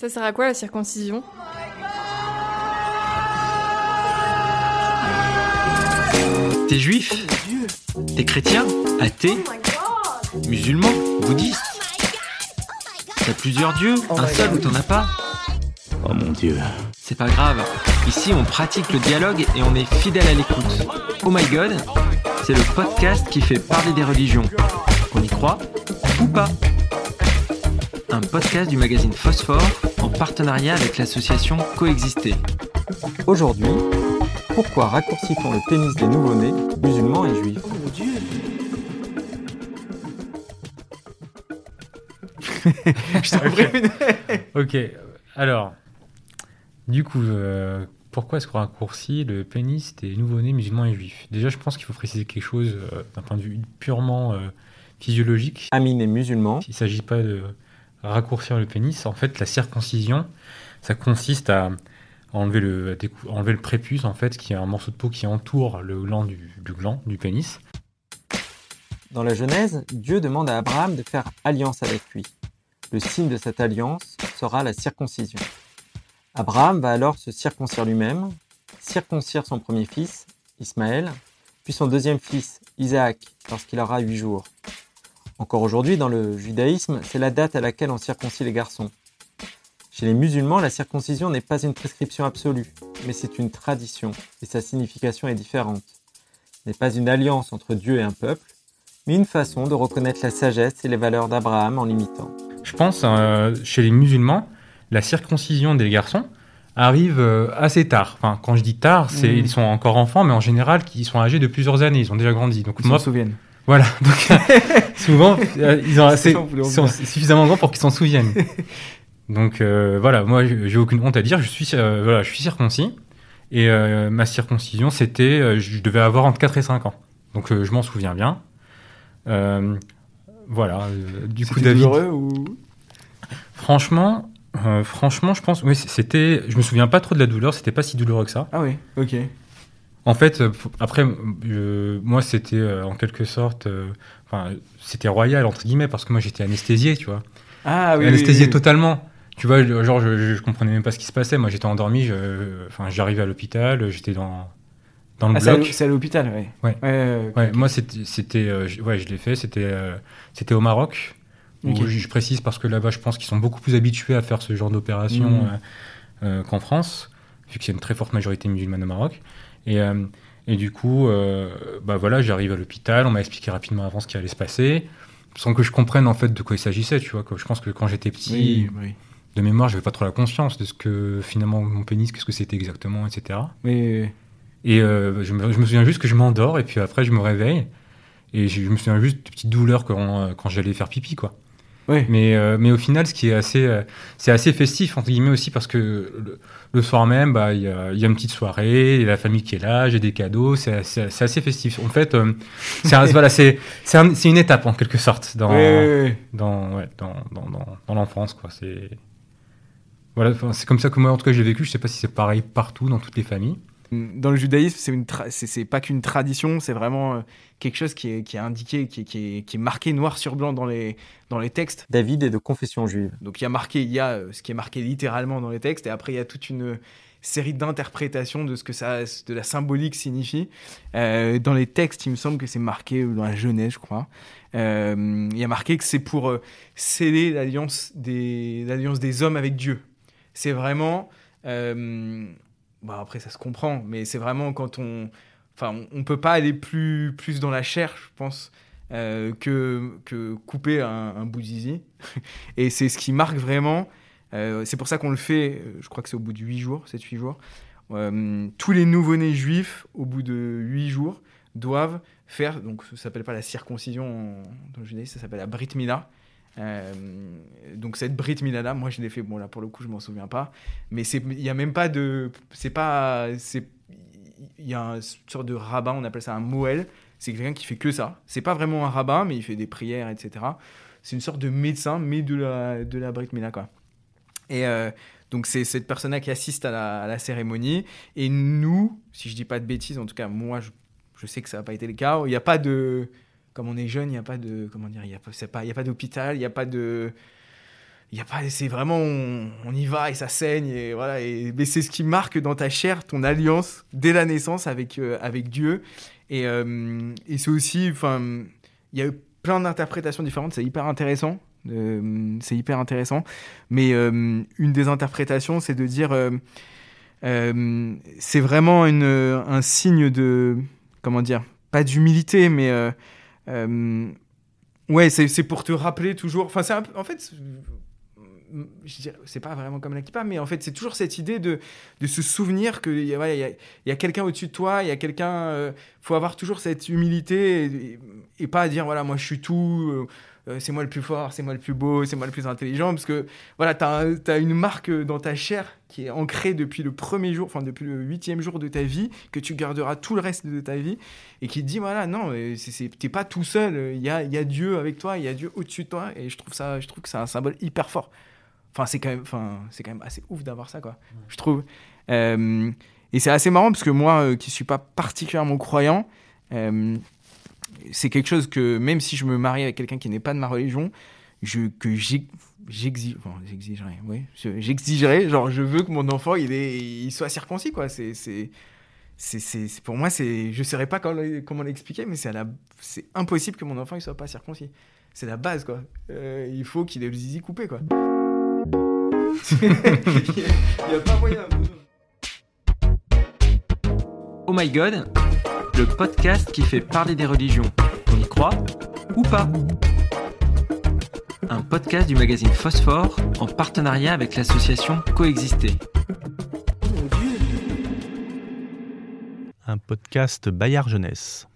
Ça sert à quoi la circoncision ? T'es juif ? T'es chrétien ? Athée ? Musulman ? Bouddhiste ? T'as plusieurs dieux ? Un seul ou t'en as pas ? Oh mon Dieu. C'est pas grave. Ici, on pratique le dialogue et on est fidèle à l'écoute. Oh my God, c'est le podcast qui fait parler des religions. Qu'on y croit ou pas. Un podcast du magazine Phosphore en partenariat avec l'association Coexister. Aujourd'hui, pourquoi raccourcit-on le pénis des nouveau-nés, musulmans et juifs ? Oh mon Dieu. Je t'en prie. Okay. Alors, du coup, pourquoi est-ce qu'on raccourcit le pénis des nouveau-nés musulmans et juifs ? Déjà, je pense qu'il faut préciser quelque chose d'un point de vue purement physiologique. Amin est musulman. Il ne s'agit pas de raccourcir le pénis. En fait, la circoncision, ça consiste à enlever le prépuce, en fait, qui est un morceau de peau qui entoure le gland du pénis. Dans la Genèse, Dieu demande à Abraham de faire alliance avec lui. Le signe de cette alliance sera la circoncision. Abraham va alors se circoncire lui-même, circoncire son premier fils, Ismaël, puis son deuxième fils, Isaac, lorsqu'il aura 8 jours. Encore aujourd'hui, dans le judaïsme, c'est la date à laquelle on circoncit les garçons. Chez les musulmans, la circoncision n'est pas une prescription absolue, mais c'est une tradition, et sa signification est différente. Ce n'est pas une alliance entre Dieu et un peuple, mais une façon de reconnaître la sagesse et les valeurs d'Abraham en l'imitant. Je pense, chez les musulmans, la circoncision des garçons arrive assez tard. Enfin, quand je dis tard, c'est ils sont encore enfants, mais en général, ils sont âgés de plusieurs années, ils ont déjà grandi. Donc, ils s'en souviennent. Voilà. Donc, souvent, ils ont sont suffisamment grands pour qu'ils s'en souviennent. Donc, voilà, moi, j'ai aucune honte à dire. Je suis circoncis. Et ma circoncision, c'était... je devais avoir entre 4 et 5 ans. Donc, je m'en souviens bien. Voilà, du coup, David. C'était douloureux ou... Franchement, je pense, oui, c'était. Je me souviens pas trop de la douleur. C'était pas si douloureux que ça. Ah oui, ok. En fait, après, moi, c'était en quelque sorte, c'était royal entre guillemets parce que moi, j'étais anesthésié, tu vois. Ah oui. Anesthésié oui. Totalement. Tu vois, genre, je comprenais même pas ce qui se passait. Moi, j'étais endormi. J'arrivais à l'hôpital. J'étais dans le bloc. C'est à l'hôpital, oui. Ouais. Moi, c'était, je l'ai fait. C'était au Maroc. Okay. Je précise parce que là-bas, je pense qu'ils sont beaucoup plus habitués à faire ce genre d'opération qu'en France, vu qu'il y a une très forte majorité musulmane au Maroc. Et du coup, j'arrive à l'hôpital, on m'a expliqué rapidement avant ce qui allait se passer, sans que je comprenne en fait de quoi il s'agissait. Tu vois, je pense que quand j'étais petit, de mémoire, je n'avais pas trop la conscience de ce que finalement mon pénis, qu'est-ce que c'était exactement, etc. Oui. Et je me souviens juste que je m'endors et puis après, je me réveille. Et je me souviens juste de petites douleurs quand j'allais faire pipi, quoi. Oui. Mais au final, ce qui est c'est assez festif, entre guillemets, aussi, parce que le soir même, y a une petite soirée, il y a la famille qui est là, j'ai des cadeaux, c'est assez festif. En fait, c'est une étape, en quelque sorte, dans l'enfance, quoi. C'est comme ça que moi, en tout cas, j'ai vécu. Je ne sais pas si c'est pareil partout, dans toutes les familles. Dans le judaïsme, c'est pas qu'une tradition, c'est vraiment quelque chose qui est indiqué, qui est marqué noir sur blanc dans les textes. David est de confession juive. Donc il y a ce qui est marqué littéralement dans les textes, et après il y a toute une série d'interprétations de ce que de la symbolique signifie. Dans les textes, il me semble que c'est marqué dans la Genèse, je crois. Il y a marqué que c'est pour sceller l'alliance des hommes avec Dieu. C'est vraiment... après, ça se comprend, mais c'est vraiment quand on peut pas aller plus dans la chair, je pense, que couper un bout de zizi. Et c'est ce qui marque vraiment. C'est pour ça qu'on le fait, je crois que c'est au bout de 7-8 jours. Tous les nouveau-nés juifs, au bout de 8 jours, doivent faire... Donc, ça s'appelle pas la circoncision dans le judaïsme, ça s'appelle la brit mila. Donc cette brit mila là, moi je l'ai fait, bon là pour le coup je m'en souviens pas, mais il y a une sorte de rabbin, on appelle ça un moel, c'est quelqu'un qui fait que ça, c'est pas vraiment un rabbin mais il fait des prières, etc. C'est une sorte de médecin mais de la brit mila, quoi. Et donc c'est cette personne là qui assiste à la cérémonie, et nous, si je dis pas de bêtises, en tout cas moi je sais que ça n'a pas été le cas, il n'y a pas de... Comme on est jeune, il n'y a pas d'hôpital, il n'y a pas de y a pas, c'est vraiment on y va et ça saigne et voilà, mais c'est ce qui marque dans ta chair ton alliance dès la naissance avec Dieu et c'est aussi, enfin, il y a eu plein d'interprétations différentes, c'est hyper intéressant mais une des interprétations c'est de dire c'est vraiment un signe de, comment dire, pas d'humilité mais ouais, c'est pour te rappeler toujours, enfin c'est en fait, je dirais, c'est pas vraiment comme la kippa, mais en fait c'est toujours cette idée de se souvenir que il y a quelqu'un au-dessus de toi, il y a quelqu'un, faut avoir toujours cette humilité et pas dire voilà, moi je suis tout, c'est moi le plus fort, c'est moi le plus beau, c'est moi le plus intelligent, parce que voilà, t'as une marque dans ta chair qui est ancrée depuis le premier jour, enfin depuis le 8e jour de ta vie, que tu garderas tout le reste de ta vie, et qui te dit voilà, non, t'es pas tout seul, il y a Dieu avec toi, il y a Dieu au-dessus de toi, et je trouve que c'est un symbole hyper fort. Enfin, c'est quand même assez ouf d'avoir ça, quoi, je trouve. Et c'est assez marrant, parce que moi, qui suis pas particulièrement croyant, c'est quelque chose que, même si je me marie avec quelqu'un qui n'est pas de ma religion, j'exigerais, genre je veux que mon enfant il soit circoncis, quoi. C'est pour moi, c'est, je saurais pas comment l'expliquer, mais c'est impossible que mon enfant il soit pas circoncis. C'est la base, quoi. Il faut qu'il ait le zizi coupé, quoi. il y a pas moyen. Oh my god. Le podcast qui fait parler des religions, qu'on y croit ou pas. Un podcast du magazine Phosphore en partenariat avec l'association Coexister. Un podcast Bayard Jeunesse.